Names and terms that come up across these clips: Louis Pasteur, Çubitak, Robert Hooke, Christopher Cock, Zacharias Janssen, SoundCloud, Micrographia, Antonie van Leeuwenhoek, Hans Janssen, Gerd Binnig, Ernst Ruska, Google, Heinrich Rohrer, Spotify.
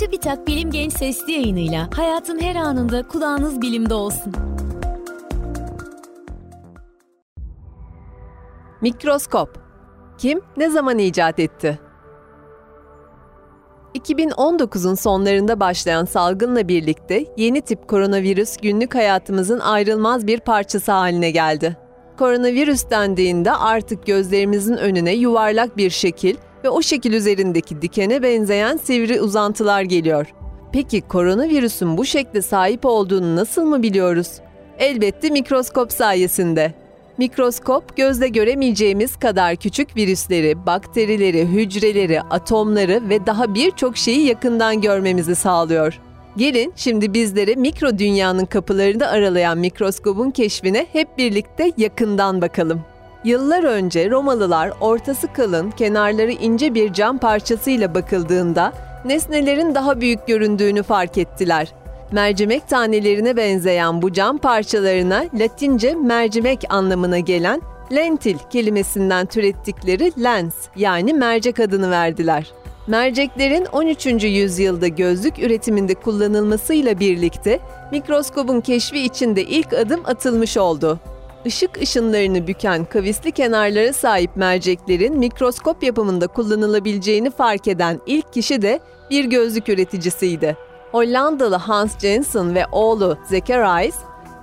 Çubitak Bilim Genç Sesli yayınıyla hayatın her anında kulağınız bilimde olsun. Mikroskop. Kim, ne zaman icat etti? 2019'un sonlarında başlayan salgınla birlikte yeni tip koronavirüs günlük hayatımızın ayrılmaz bir parçası haline geldi. Koronavirüs dendiğinde artık gözlerimizin önüne yuvarlak bir şekil ve o şekil üzerindeki dikene benzeyen sivri uzantılar geliyor. Peki koronavirüsün bu şekle sahip olduğunu nasıl mı biliyoruz? Elbette mikroskop sayesinde. Mikroskop, gözle göremeyeceğimiz kadar küçük virüsleri, bakterileri, hücreleri, atomları ve daha birçok şeyi yakından görmemizi sağlıyor. Gelin şimdi bizlere mikro dünyanın kapılarını aralayan mikroskobun keşfine hep birlikte yakından bakalım. Yıllar önce Romalılar ortası kalın, kenarları ince bir cam parçasıyla bakıldığında nesnelerin daha büyük göründüğünü fark ettiler. Mercimek tanelerine benzeyen bu cam parçalarına Latince mercimek anlamına gelen lentil kelimesinden türettikleri lens yani mercek adını verdiler. Merceklerin 13. yüzyılda gözlük üretiminde kullanılmasıyla birlikte mikroskobun keşfi için de ilk adım atılmış oldu. Işık ışınlarını büken kavisli kenarlara sahip merceklerin mikroskop yapımında kullanılabileceğini fark eden ilk kişi de bir gözlük üreticisiydi. Hollandalı Hans Janssen ve oğlu Zacharias,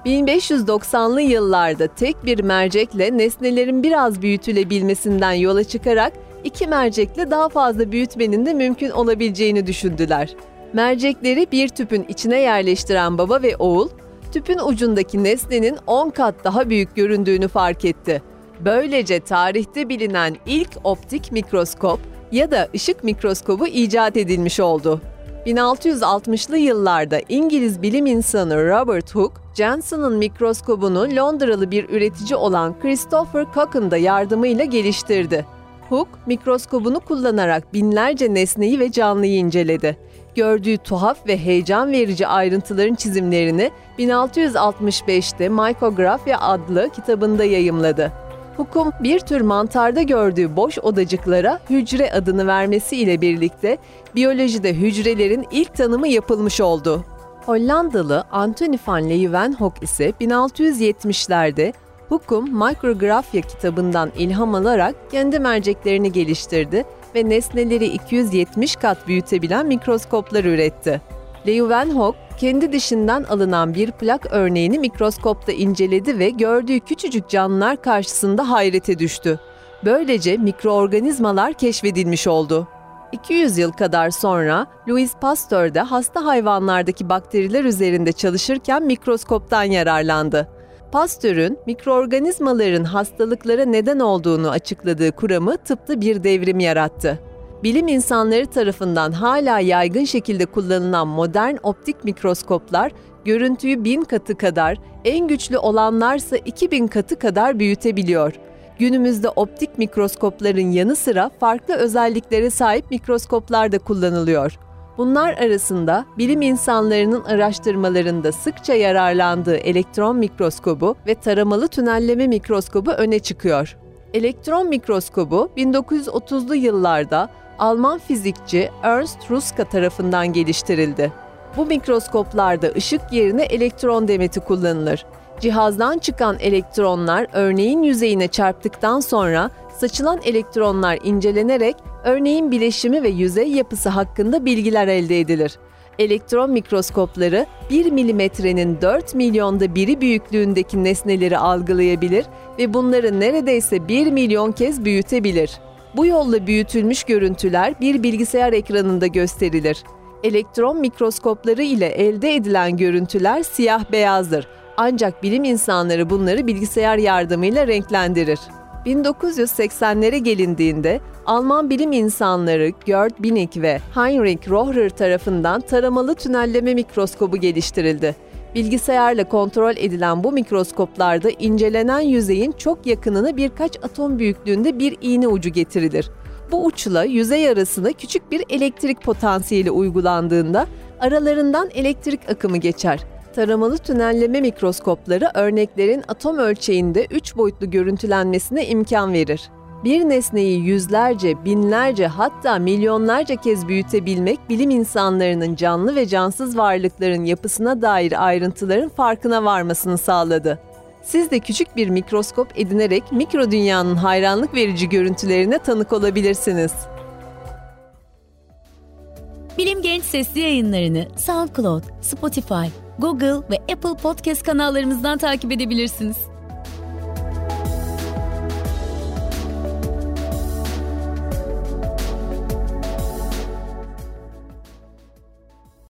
1590'lı yıllarda tek bir mercekle nesnelerin biraz büyütülebilmesinden yola çıkarak iki mercekle daha fazla büyütmenin de mümkün olabileceğini düşündüler. Mercekleri bir tüpün içine yerleştiren baba ve oğul, tüpün ucundaki nesnenin 10 kat daha büyük göründüğünü fark etti. Böylece tarihte bilinen ilk optik mikroskop ya da ışık mikroskobu icat edilmiş oldu. 1660'lı yıllarda İngiliz bilim insanı Robert Hooke, Janssen'ın mikroskobunu Londralı bir üretici olan Christopher Cock'un da yardımıyla geliştirdi. Hooke, mikroskobunu kullanarak binlerce nesneyi ve canlıyı inceledi. Gördüğü tuhaf ve heyecan verici ayrıntıların çizimlerini 1665'te Micrographia adlı kitabında yayımladı. Hooke'un bir tür mantarda gördüğü boş odacıklara hücre adını vermesiyle birlikte biyolojide hücrelerin ilk tanımı yapılmış oldu. Hollandalı Antonie van Leeuwenhoek ise 1670'lerde Hooke'un Micrographia kitabından ilham alarak kendi merceklerini geliştirdi ve nesneleri 270 kat büyütebilen mikroskoplar üretti. Leeuwenhoek, kendi dişinden alınan bir plak örneğini mikroskopta inceledi ve gördüğü küçücük canlılar karşısında hayrete düştü. Böylece mikroorganizmalar keşfedilmiş oldu. 200 yıl kadar sonra Louis Pasteur de hasta hayvanlardaki bakteriler üzerinde çalışırken mikroskoptan yararlandı. Pasteur'ün mikroorganizmaların hastalıklara neden olduğunu açıkladığı kuramı tıpta bir devrim yarattı. Bilim insanları tarafından hala yaygın şekilde kullanılan modern optik mikroskoplar, görüntüyü 1000 katı kadar, en güçlü olanlarsa 2000 katı kadar büyütebiliyor. Günümüzde optik mikroskopların yanı sıra farklı özelliklere sahip mikroskoplar da kullanılıyor. Bunlar arasında bilim insanlarının araştırmalarında sıkça yararlandığı elektron mikroskobu ve taramalı tünelleme mikroskobu öne çıkıyor. Elektron mikroskobu 1930'lu yıllarda Alman fizikçi Ernst Ruska tarafından geliştirildi. Bu mikroskoplarda ışık yerine elektron demeti kullanılır. Cihazdan çıkan elektronlar örneğin yüzeyine çarptıktan sonra saçılan elektronlar incelenerek örneğin bileşimi ve yüzey yapısı hakkında bilgiler elde edilir. Elektron mikroskopları 1 milimetrenin 4 milyonda biri büyüklüğündeki nesneleri algılayabilir ve bunları neredeyse 1 milyon kez büyütebilir. Bu yolla büyütülmüş görüntüler bir bilgisayar ekranında gösterilir. Elektron mikroskopları ile elde edilen görüntüler siyah-beyazdır. Ancak bilim insanları bunları bilgisayar yardımıyla renklendirir. 1980'lere gelindiğinde Alman bilim insanları Gerd Binnig ve Heinrich Rohrer tarafından taramalı tünelleme mikroskobu geliştirildi. Bilgisayarla kontrol edilen bu mikroskoplarda incelenen yüzeyin çok yakınına birkaç atom büyüklüğünde bir iğne ucu getirilir. Bu uçla yüzey arasına küçük bir elektrik potansiyeli uygulandığında aralarından elektrik akımı geçer. Taramalı tünelleme mikroskopları örneklerin atom ölçeğinde 3 boyutlu görüntülenmesine imkan verir. Bir nesneyi yüzlerce, binlerce hatta milyonlarca kez büyütebilmek bilim insanlarının canlı ve cansız varlıkların yapısına dair ayrıntıların farkına varmasını sağladı. Siz de küçük bir mikroskop edinerek mikro dünyanın hayranlık verici görüntülerine tanık olabilirsiniz. Bilim Genç Sesli yayınlarını SoundCloud, Spotify, Google ve Apple Podcast kanallarımızdan takip edebilirsiniz.